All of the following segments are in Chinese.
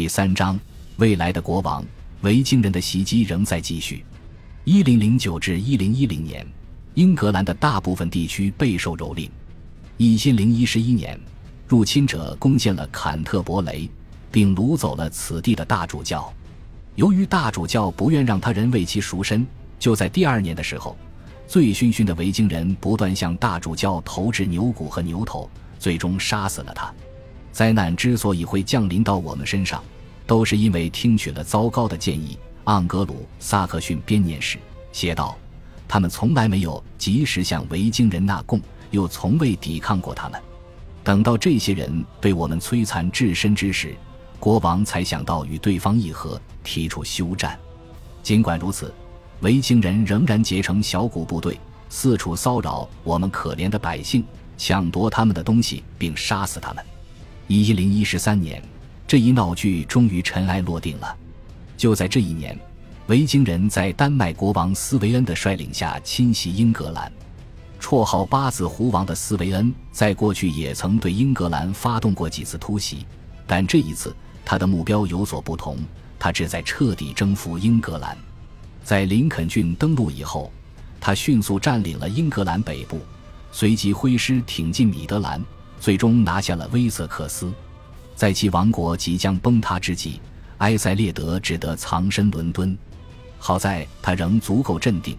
第3章未来的国王。维京人的袭击仍在继续。1009至1010年，英格兰的大部分地区备受蹂躏。1011年，入侵者攻陷了坎特伯雷，并掳走了此地的大主教。由于大主教不愿让他人为其赎身，就在第2年的时候，醉醺醺的维京人不断向大主教投掷牛骨和牛头，最终杀死了他。灾难之所以会降临到我们身上，都是因为听取了糟糕的建议。盎格鲁撒克逊编年史写道，他们从来没有及时向维京人纳贡，又从未抵抗过他们。等到这些人对我们摧残至深之时，国王才想到与对方议和，提出休战。尽管如此，维京人仍然结成小股部队，四处骚扰我们可怜的百姓，抢夺他们的东西，并杀死他们。1013年，这一闹剧终于尘埃落定了。就在这一年，维京人在丹麦国王斯维恩的率领下侵袭英格兰。绰号八字胡王的斯维恩在过去也曾对英格兰发动过几次突袭，但这一次他的目标有所不同，他旨在彻底征服英格兰。在林肯郡登陆以后，他迅速占领了英格兰北部，随即挥师挺进米德兰，最终拿下了威瑟克斯。在其王国即将崩塌之际，埃塞列德只得藏身伦敦。好在他仍足够镇定，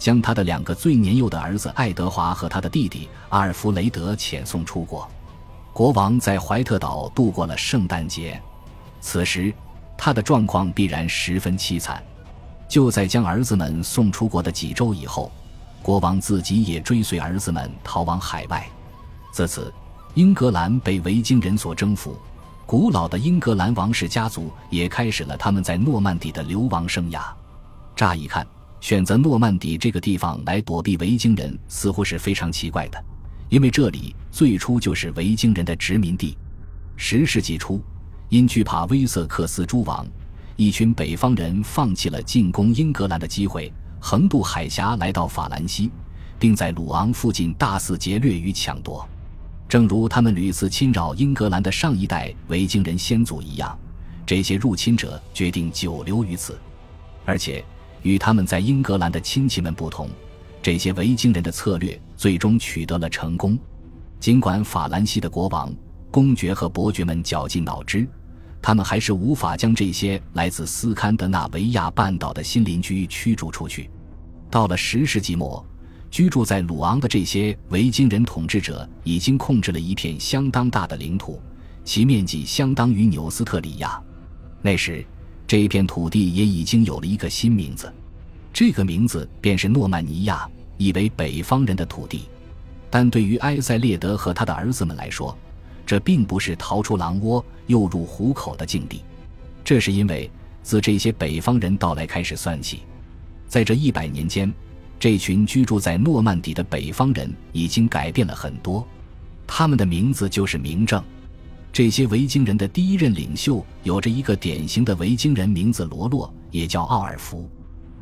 将他的2个最年幼的儿子爱德华和他的弟弟阿尔弗雷德遣送出国。国王在怀特岛度过了圣诞节，此时他的状况必然十分凄惨。就在将儿子们送出国的几周以后，国王自己也追随儿子们逃往海外。自此，英格兰被维京人所征服，古老的英格兰王室家族也开始了他们在诺曼底的流亡生涯。乍一看，选择诺曼底这个地方来躲避维京人似乎是非常奇怪的，因为这里最初就是维京人的殖民地。10世纪初，因惧怕威瑟克斯诸王，一群北方人放弃了进攻英格兰的机会，横渡海峡来到法兰西，并在鲁昂附近大肆劫掠与抢夺。正如他们屡次侵扰英格兰的上一代维京人先祖一样，这些入侵者决定久留于此。而且与他们在英格兰的亲戚们不同，这些维京人的策略最终取得了成功。尽管法兰西的国王、公爵和伯爵们绞尽脑汁，他们还是无法将这些来自斯堪的纳维亚半岛的新邻居驱逐出去。到了10世纪末，居住在鲁昂的这些维京人统治者已经控制了一片相当大的领土，其面积相当于纽斯特里亚。那时，这一片土地也已经有了一个新名字，这个名字便是诺曼尼亚，意为北方人的土地。但对于埃塞列德和他的儿子们来说，这并不是逃出狼窝又入虎口的境地。这是因为，自这些北方人到来开始算起，在这100年间，这群居住在诺曼底的北方人已经改变了很多，他们的名字就是明证。这些维京人的第一任领袖有着一个典型的维京人名字罗洛，也叫奥尔福。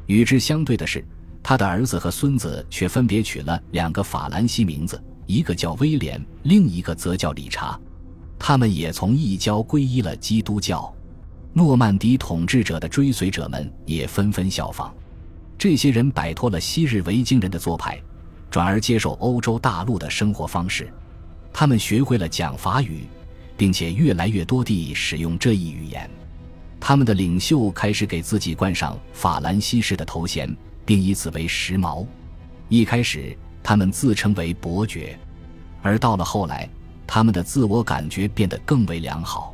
与之相对的是，他的儿子和孙子却分别取了2个法兰西名字，一个叫威廉，另一个则叫理查。他们也从异教皈依了基督教。诺曼底统治者的追随者们也纷纷效仿。这些人摆脱了昔日维京人的做派，转而接受欧洲大陆的生活方式。他们学会了讲法语，并且越来越多地使用这一语言。他们的领袖开始给自己冠上法兰西式的头衔，并以此为时髦。一开始，他们自称为伯爵，而到了后来，他们的自我感觉变得更为良好。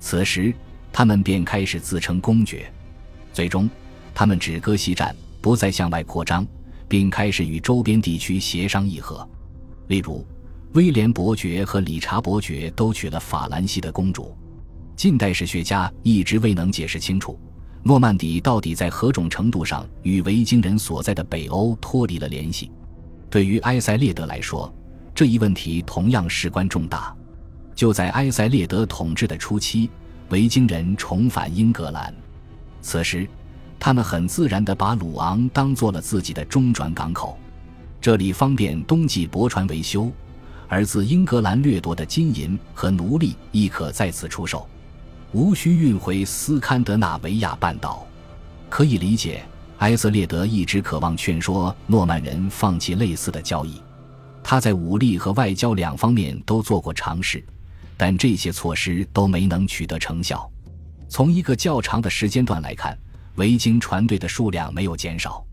此时，他们便开始自称公爵。最终，他们止戈息战，不再向外扩张，并开始与周边地区协商议和。例如，威廉伯爵和理查伯爵都娶了法兰西的公主。近代史学家一直未能解释清楚，诺曼底到底在何种程度上与维京人所在的北欧脱离了联系。对于埃塞列德来说，这一问题同样事关重大。就在埃塞列德统治的初期，维京人重返英格兰。此时，他们很自然地把鲁昂当作了自己的中转港口，这里方便冬季驳船维修，而自英格兰掠夺的金银和奴隶亦可在此出售。无需运回斯堪的纳维亚半岛。可以理解，埃瑟列德一直渴望劝说诺曼人放弃类似的交易，他在武力和外交两方面都做过尝试，但这些措施都没能取得成效。从一个较长的时间段来看，维京船队的数量没有减少，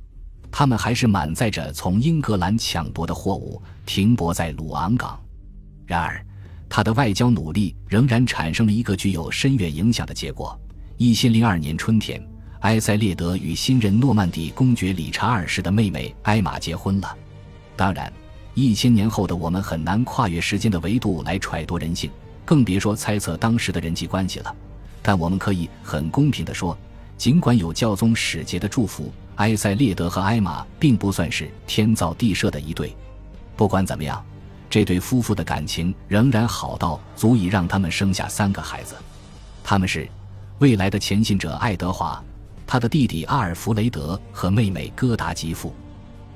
他们还是满载着从英格兰抢夺的货物停泊在鲁昂港。然而，他的外交努力仍然产生了一个具有深远影响的结果。1002年春天，埃塞列德与新任诺曼底公爵理查二世的妹妹埃玛结婚了。当然，1000年后的我们很难跨越时间的维度来揣度人性，更别说猜测当时的人际关系了。但我们可以很公平地说，尽管有教宗使节的祝福，埃塞列德和埃玛并不算是天造地设的一对。不管怎么样，这对夫妇的感情仍然好到足以让他们生下3个孩子。他们是未来的前信者爱德华、他的弟弟阿尔弗雷德和妹妹戈达吉夫。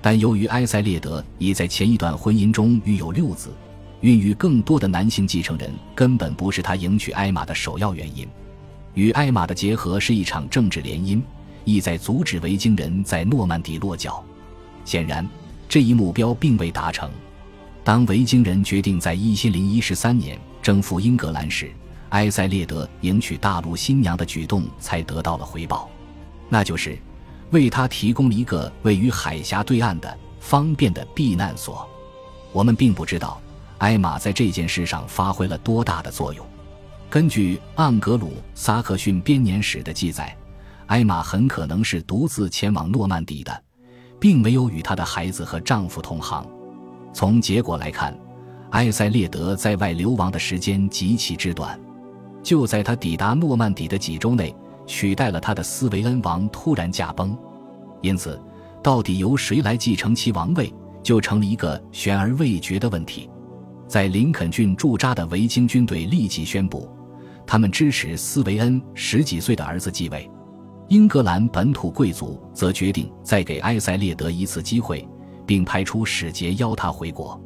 但由于埃塞列德已在前一段婚姻中育有6子，孕育更多的男性继承人根本不是他迎娶埃玛的首要原因。与埃玛的结合是一场政治联姻，意在阻止维京人在诺曼底落脚。显然，这一目标并未达成。当维京人决定在1013年征服英格兰时，埃塞列德迎娶大陆新娘的举动才得到了回报，那就是为他提供了一个位于海峡对岸的方便的避难所。我们并不知道埃玛在这件事上发挥了多大的作用。根据盎格鲁撒克逊编年史的记载，埃玛很可能是独自前往诺曼底的，并没有与她的孩子和丈夫同行。从结果来看，埃塞列德在外流亡的时间极其之短，就在他抵达诺曼底的几周内，取代了他的斯维恩王突然驾崩。因此，到底由谁来继承其王位，就成了一个悬而未决的问题。在林肯郡驻扎的维京军队立即宣布，他们支持斯维恩10几岁的儿子继位。英格兰本土贵族则决定再给埃塞列德一次机会，并派出使节邀他回国。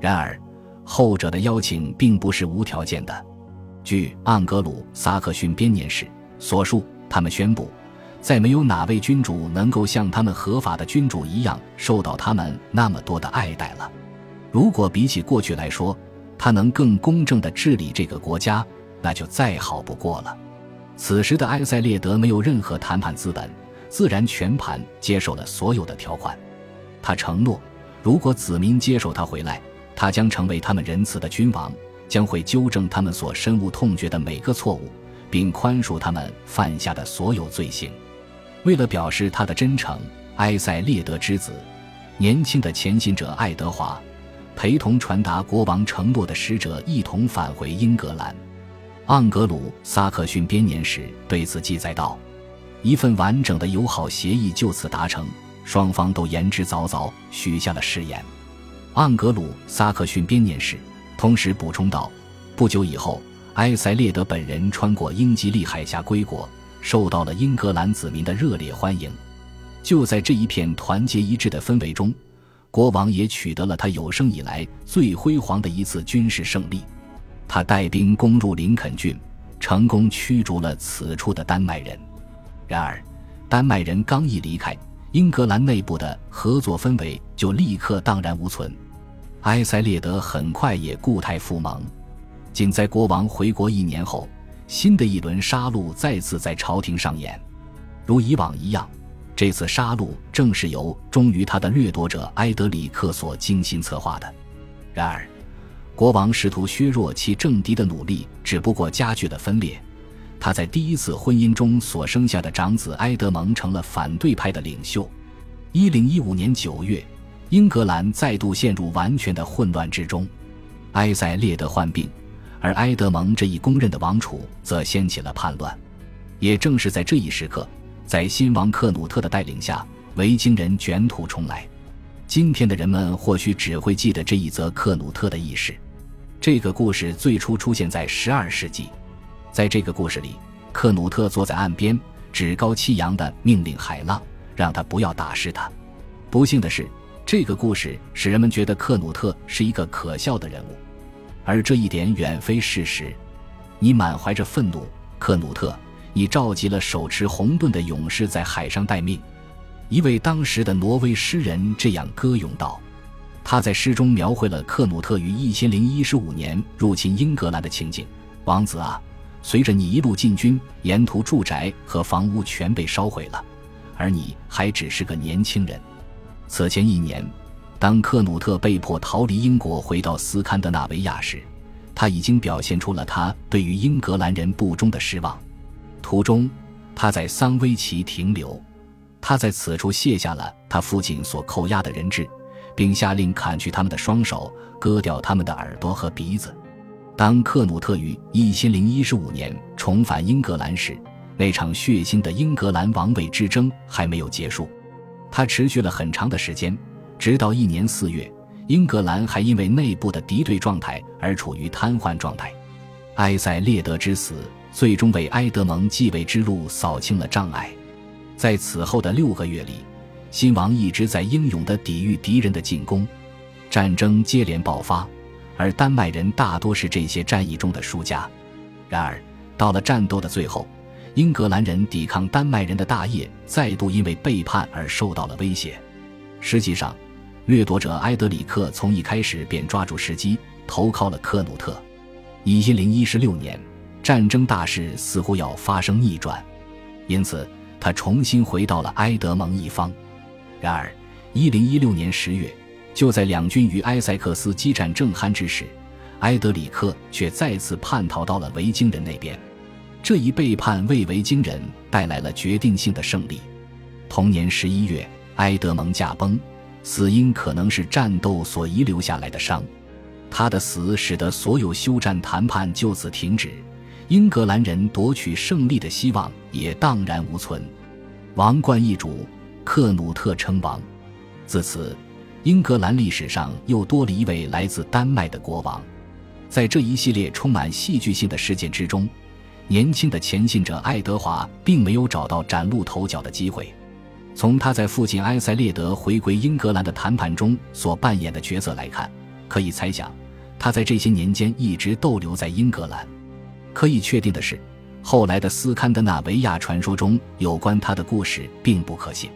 然而，后者的邀请并不是无条件的。据盎格鲁撒克逊编年史所述，他们宣布，再没有哪位君主能够像他们合法的君主一样受到他们那么多的爱戴了。如果比起过去来说，他能更公正地治理这个国家，那就再好不过了。此时的埃塞列德没有任何谈判资本，自然全盘接受了所有的条款。他承诺，如果子民接受他回来，他将成为他们仁慈的君王，将会纠正他们所深恶痛绝的每个错误，并宽恕他们犯下的所有罪行。为了表示他的真诚，埃塞列德之子、年轻的前信者爱德华，陪同传达国王承诺的使者一同返回英格兰。盎格鲁撒克逊编年史对此记载道，一份完整的友好协议就此达成，双方都言之凿凿，许下了誓言。盎格鲁撒克逊编年史同时补充道，不久以后，埃塞列德本人穿过英吉利海峡归国，受到了英格兰子民的热烈欢迎。就在这一片团结一致的氛围中，国王也取得了他有生以来最辉煌的一次军事胜利。他带兵攻入林肯郡，成功驱逐了此处的丹麦人。然而，丹麦人刚一离开，英格兰内部的合作氛围就立刻荡然无存。埃塞列德很快也故态复萌。仅在国王回国1年后，新的一轮杀戮再次在朝廷上演。如以往一样，这次杀戮正是由忠于他的掠夺者埃德里克所精心策划的。然而，国王试图削弱其政敌的努力只不过加剧了分裂。他在第一次婚姻中所生下的长子埃德蒙成了反对派的领袖。1015年9月，英格兰再度陷入完全的混乱之中。埃塞列德患病，而埃德蒙这一公认的王储则掀起了叛乱。也正是在这一时刻，在新王克努特的带领下，维京人卷土重来。今天的人们或许只会记得这一则克努特的轶事。这个故事最初出现在12世纪。在这个故事里，克努特坐在岸边，趾高气扬地命令海浪，让他不要打湿他。不幸的是，这个故事使人们觉得克努特是一个可笑的人物，而这一点远非事实。你满怀着愤怒，克努特已召集了手持红盾的勇士在海上待命。一位当时的挪威诗人这样歌咏道，他在诗中描绘了克努特于1015年入侵英格兰的情景。王子啊，随着你一路进军，沿途住宅和房屋全被烧毁了，而你还只是个年轻人。此前一年，当克努特被迫逃离英国回到斯堪的纳维亚时，他已经表现出了他对于英格兰人不忠的失望。途中，他在桑威奇停留，他在此处卸下了他父亲所扣押的人质，并下令砍去他们的双手，割掉他们的耳朵和鼻子。当克努特于1015年重返英格兰时，那场血腥的英格兰王位之争还没有结束，它持续了很长的时间，直到2001年4月，英格兰还因为内部的敌对状态而处于瘫痪状态。埃塞列德之死最终为埃德蒙继位之路扫清了障碍。在此后的6个月里，新王一直在英勇地抵御敌人的进攻，战争接连爆发，而丹麦人大多是这些战役中的输家。然而，到了战斗的最后，英格兰人抵抗丹麦人的大业再度因为背叛而受到了威胁。实际上，掠夺者埃德里克从一开始便抓住时机，投靠了克努特。1016年，战争大势似乎要发生逆转，因此他重新回到了埃德蒙一方。然而1016年10月，就在两军于埃塞克斯激战正酣之时，埃德里克却再次叛逃到了维京人那边。这一背叛为维京人带来了决定性的胜利。同年11月，埃德蒙驾崩，死因可能是战斗所遗留下来的伤。他的死使得所有休战谈判就此停止，英格兰人夺取胜利的希望也荡然无存。王冠易主，克努特称王。自此，英格兰历史上又多了一位来自丹麦的国王。在这一系列充满戏剧性的事件之中，年轻的前进者爱德华并没有找到崭露头角的机会。从他在父亲埃塞列德回归英格兰的谈判中所扮演的角色来看，可以猜想他在这些年间一直逗留在英格兰。可以确定的是，后来的斯堪的纳维亚传说中有关他的故事并不可信。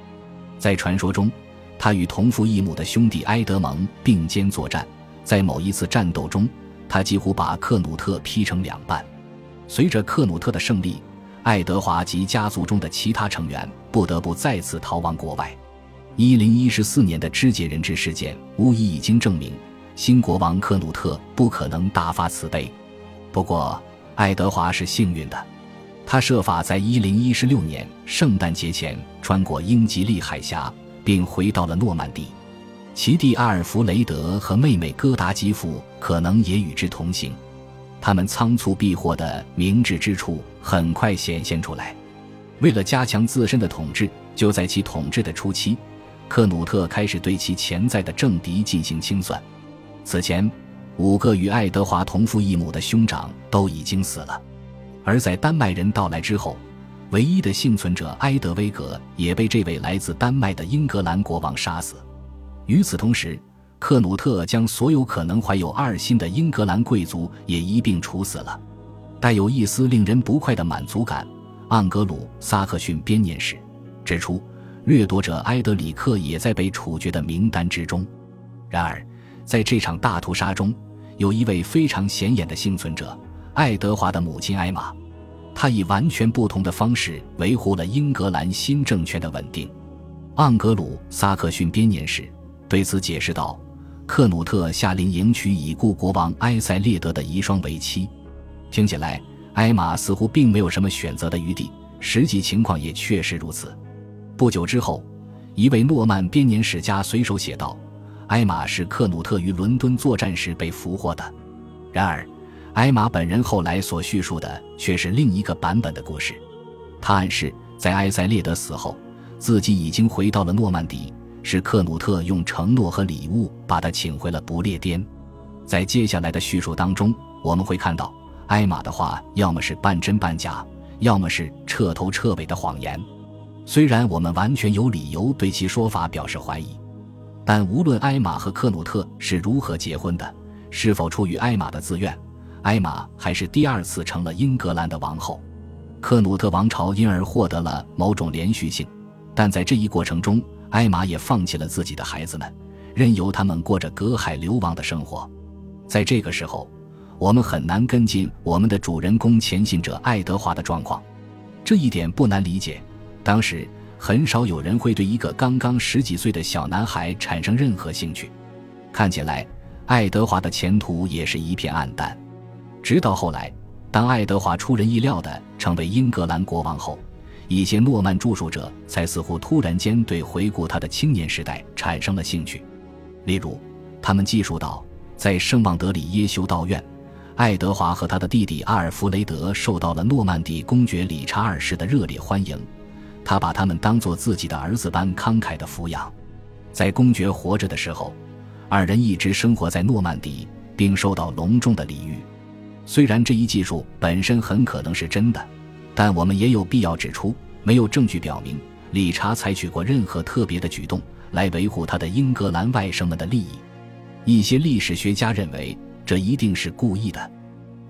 在传说中，他与同父异母的兄弟埃德蒙并肩作战，在某一次战斗中，他几乎把克努特劈成2半。随着克努特的胜利，爱德华及家族中的其他成员不得不再次逃往国外。1014年的肢解人质事件无疑已经证明，新国王克努特不可能大发慈悲。不过，爱德华是幸运的，他设法在1016年圣诞节前穿过英吉利海峡，并回到了诺曼底。其弟阿尔弗雷德和妹妹戈达吉夫可能也与之同行，他们仓促避祸的明智之处很快显现出来。为了加强自身的统治，就在其统治的初期，克努特开始对其潜在的政敌进行清算。此前，5个与爱德华同父异母的兄长都已经死了，而在丹麦人到来之后，唯一的幸存者埃德威格也被这位来自丹麦的英格兰国王杀死。与此同时，克努特将所有可能怀有二心的英格兰贵族也一并处死了。带有一丝令人不快的满足感，盎格鲁撒克逊编年史指出，掠夺者埃德里克也在被处决的名单之中。然而，在这场大屠杀中，有一位非常显眼的幸存者，爱德华的母亲艾玛。他以完全不同的方式维护了英格兰新政权的稳定。盎格鲁撒克逊编年史对此解释道，克努特下令迎娶已故国王埃塞列德的遗孀为妻。听起来，埃玛似乎并没有什么选择的余地，实际情况也确实如此。不久之后，一位诺曼编年史家随手写道，埃玛是克努特于伦敦作战时被俘获的。然而，埃玛本人后来所叙述的却是另一个版本的故事。他暗示，在埃塞列德死后，自己已经回到了诺曼底，是克努特用承诺和礼物把他请回了不列颠。在接下来的叙述当中，我们会看到埃玛的话要么是半真半假，要么是彻头彻尾的谎言。虽然我们完全有理由对其说法表示怀疑，但无论埃玛和克努特是如何结婚的，是否出于埃玛的自愿，埃玛还是第2次成了英格兰的王后。克努特王朝因而获得了某种连续性，但在这一过程中，埃玛也放弃了自己的孩子们，任由他们过着隔海流亡的生活。在这个时候，我们很难跟进我们的主人公前行者爱德华的状况，这一点不难理解。当时很少有人会对一个刚刚10几岁的小男孩产生任何兴趣。看起来爱德华的前途也是一片暗淡，直到后来，当爱德华出人意料地成为英格兰国王后，一些诺曼著述者才似乎突然间对回顾他的青年时代产生了兴趣。例如，他们记述到，在圣旺德里耶修道院，爱德华和他的弟弟阿尔弗雷德受到了诺曼底公爵理查二世的热烈欢迎，他把他们当作自己的儿子般慷慨地抚养。在公爵活着的时候，二人一直生活在诺曼底，并受到隆重的礼遇。虽然这一技术本身很可能是真的，但我们也有必要指出，没有证据表明理查采取过任何特别的举动来维护他的英格兰外甥们的利益。一些历史学家认为这一定是故意的，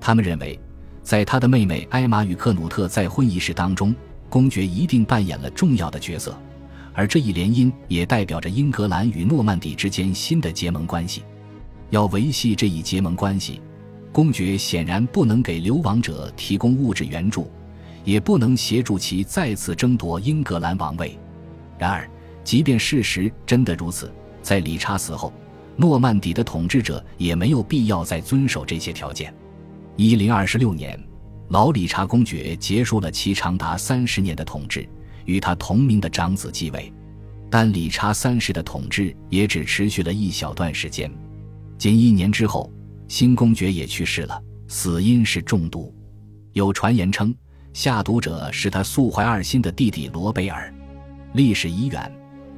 他们认为在他的妹妹埃玛与克努特再婚仪式当中，公爵一定扮演了重要的角色，而这一联姻也代表着英格兰与诺曼底之间新的结盟关系。要维系这一结盟关系，公爵显然不能给流亡者提供物质援助，也不能协助其再次争夺英格兰王位。然而，即便事实真的如此，在理查死后，诺曼底的统治者也没有必要再遵守这些条件。1026年，老理查公爵结束了其长达30年的统治，与他同名的长子继位，但理查三世的统治也只持续了一小段时间。仅1年之后，新公爵也去世了，死因是中毒。有传言称，下毒者是他素怀二心的弟弟罗贝尔。历史已远，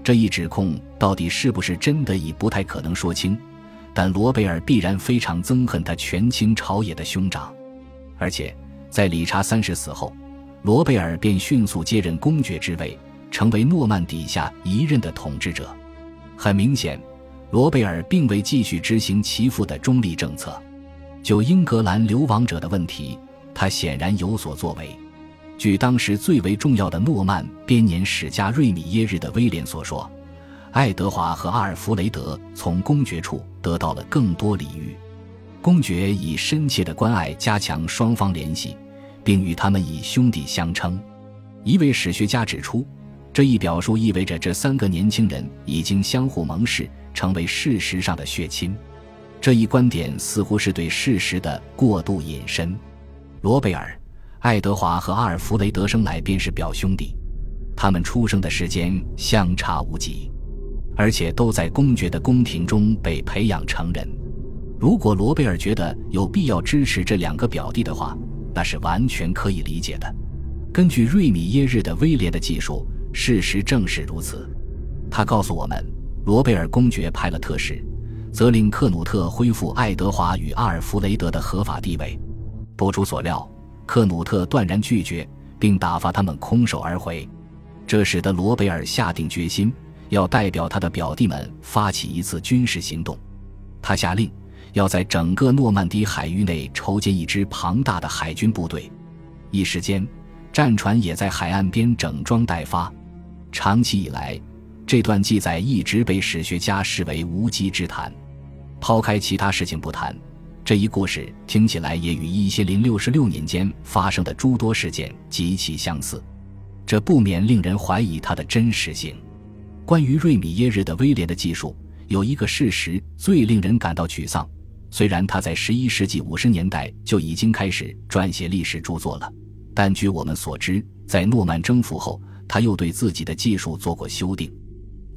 这一指控到底是不是真的已不太可能说清，但罗贝尔必然非常憎恨他权倾朝野的兄长。而且在理查三世死后，罗贝尔便迅速接任公爵之位，成为诺曼底下一任的统治者。很明显，罗贝尔并未继续执行其父的中立政策。就英格兰流亡者的问题，他显然有所作为。据当时最为重要的诺曼编年史家瑞米耶日的威廉所说，爱德华和阿尔弗雷德从公爵处得到了更多礼遇。公爵以深切的关爱加强双方联系，并与他们以兄弟相称。一位史学家指出，这一表述意味着这3个年轻人已经相互盟誓，成为事实上的血亲。这一观点似乎是对事实的过度引申。罗贝尔、爱德华和阿尔弗雷德生来便是表兄弟，他们出生的时间相差无几，而且都在公爵的宫廷中被培养成人。如果罗贝尔觉得有必要支持这2个表弟的话，那是完全可以理解的。根据瑞米耶日的威廉的技术，事实正是如此。他告诉我们，罗贝尔公爵派了特使，责令克努特恢复爱德华与阿尔弗雷德的合法地位。不出所料，克努特断然拒绝，并打发他们空手而回。这使得罗贝尔下定决心，要代表他的表弟们发起一次军事行动。他下令要在整个诺曼底海域内筹建一支庞大的海军部队。一时间，战船也在海岸边整装待发。长期以来，这段记载一直被史学家视为无稽之谈。抛开其他事情不谈，这一故事听起来也与1066年间发生的诸多事件极其相似，这不免令人怀疑它的真实性。关于瑞米耶日的威廉的技术，有一个事实最令人感到沮丧，虽然他在11世纪50年代就已经开始撰写历史著作了，但据我们所知，在诺曼征服后，他又对自己的技术做过修订。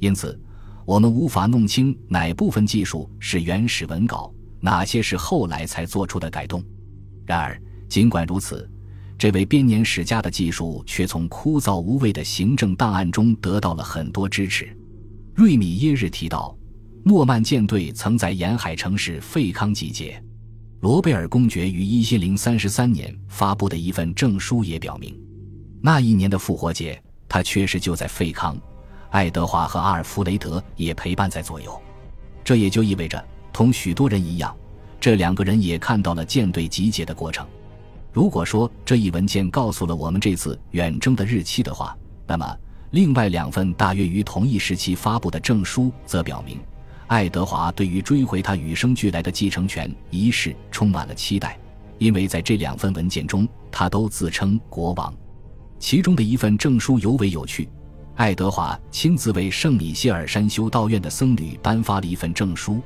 因此，我们无法弄清哪部分技术是原始文稿，哪些是后来才做出的改动。然而，尽管如此，这位编年史家的技术却从枯燥无味的行政档案中得到了很多支持。瑞米耶日提到，诺曼舰队曾在沿海城市费康集结。罗贝尔公爵于1033年发布的一份证书也表明，那一年的复活节，他确实就在费康，爱德华和阿尔弗雷德也陪伴在左右。这也就意味着，同许多人一样，这2个人也看到了舰队集结的过程。如果说这一文件告诉了我们这次远征的日期的话，那么另外两份大约于同一时期发布的证书则表明，爱德华对于追回他与生俱来的继承权一事充满了期待，因为在这两份文件中，他都自称国王。其中的一份证书尤为有趣，爱德华亲自为圣米歇尔山修道院的僧侣颁发了一份证书，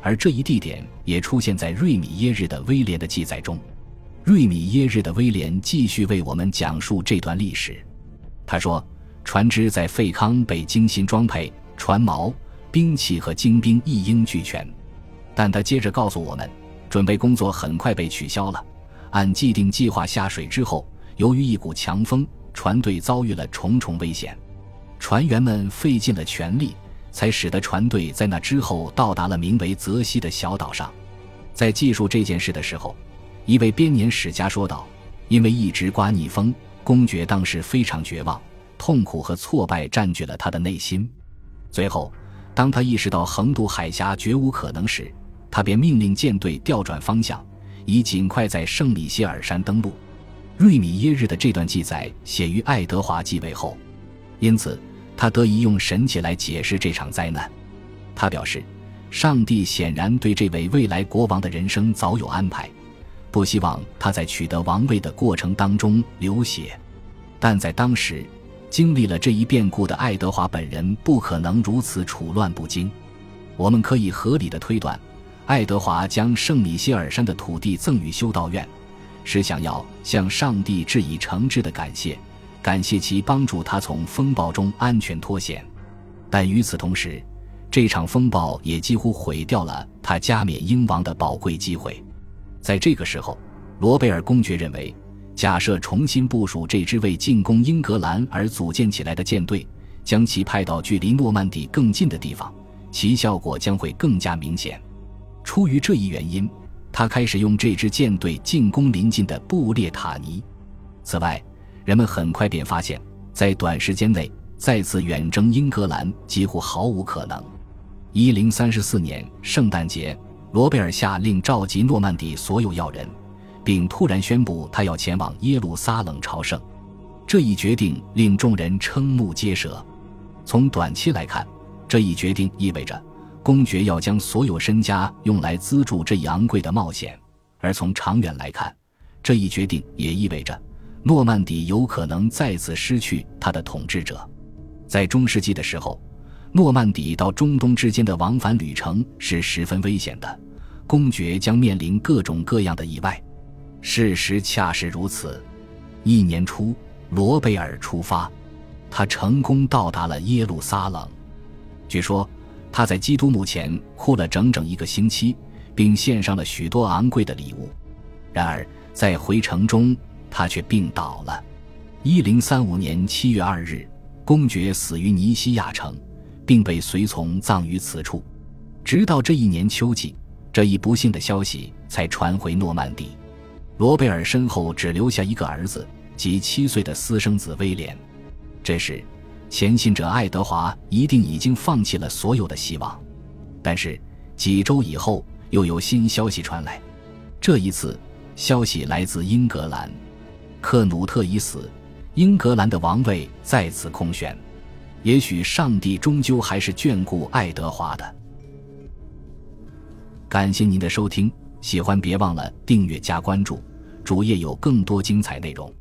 而这一地点也出现在瑞米耶日的威廉的记载中。瑞米耶日的威廉继续为我们讲述这段历史。他说，船只在费康被精心装配，船锚、兵器和精兵一应俱全。但他接着告诉我们，准备工作很快被取消了。按既定计划下水之后，由于一股强风，船队遭遇了重重危险。船员们费尽了全力，才使得船队在那之后到达了名为泽西的小岛上。在记述这件事的时候，一位编年史家说道，因为一直刮逆风，公爵当时非常绝望，痛苦和挫败占据了他的内心。最后当他意识到横渡海峡绝无可能时，他便命令舰队调转方向，以尽快在圣米歇尔山登陆。瑞米耶日的这段记载写于爱德华继位后，因此他得以用神奇来解释这场灾难。他表示，上帝显然对这位未来国王的人生早有安排，不希望他在取得王位的过程当中流血。但在当时经历了这一变故的爱德华本人不可能如此处乱不惊。我们可以合理的推断，爱德华将圣米歇尔山的土地赠予修道院，是想要向上帝致以诚挚的感谢其帮助他从风暴中安全脱险。但与此同时，这场风暴也几乎毁掉了他加冕英王的宝贵机会。在这个时候，罗贝尔公爵认为，假设重新部署这支为进攻英格兰而组建起来的舰队，将其派到距离诺曼底更近的地方，其效果将会更加明显。出于这一原因，他开始用这支舰队进攻邻近的布列塔尼。此外，人们很快便发现，在短时间内再次远征英格兰几乎毫无可能。1034年圣诞节，罗贝尔下令召集诺曼底所有要人，并突然宣布他要前往耶路撒冷朝圣。这一决定令众人瞠目结舌。从短期来看，这一决定意味着公爵要将所有身家用来资助这一昂贵的冒险，而从长远来看，这一决定也意味着诺曼底有可能再次失去他的统治者。在中世纪的时候，诺曼底到中东之间的往返旅程是十分危险的，公爵将面临各种各样的意外。事实恰是如此。一年初，罗贝尔出发，他成功到达了耶路撒冷。据说他在基督墓前哭了整整1个星期，并献上了许多昂贵的礼物。然而在回程中，他却病倒了。1035年7月2日，公爵死于尼西亚城，并被随从葬于此处。直到这一年秋季，这一不幸的消息才传回诺曼底。罗贝尔身后只留下一个儿子及7岁的私生子威廉。这时，前信者爱德华一定已经放弃了所有的希望。但是几周以后，又有新消息传来。这一次消息来自英格兰，克努特已死，英格兰的王位再次空悬。也许上帝终究还是眷顾爱德华的。感谢您的收听，喜欢别忘了订阅加关注，主页有更多精彩内容。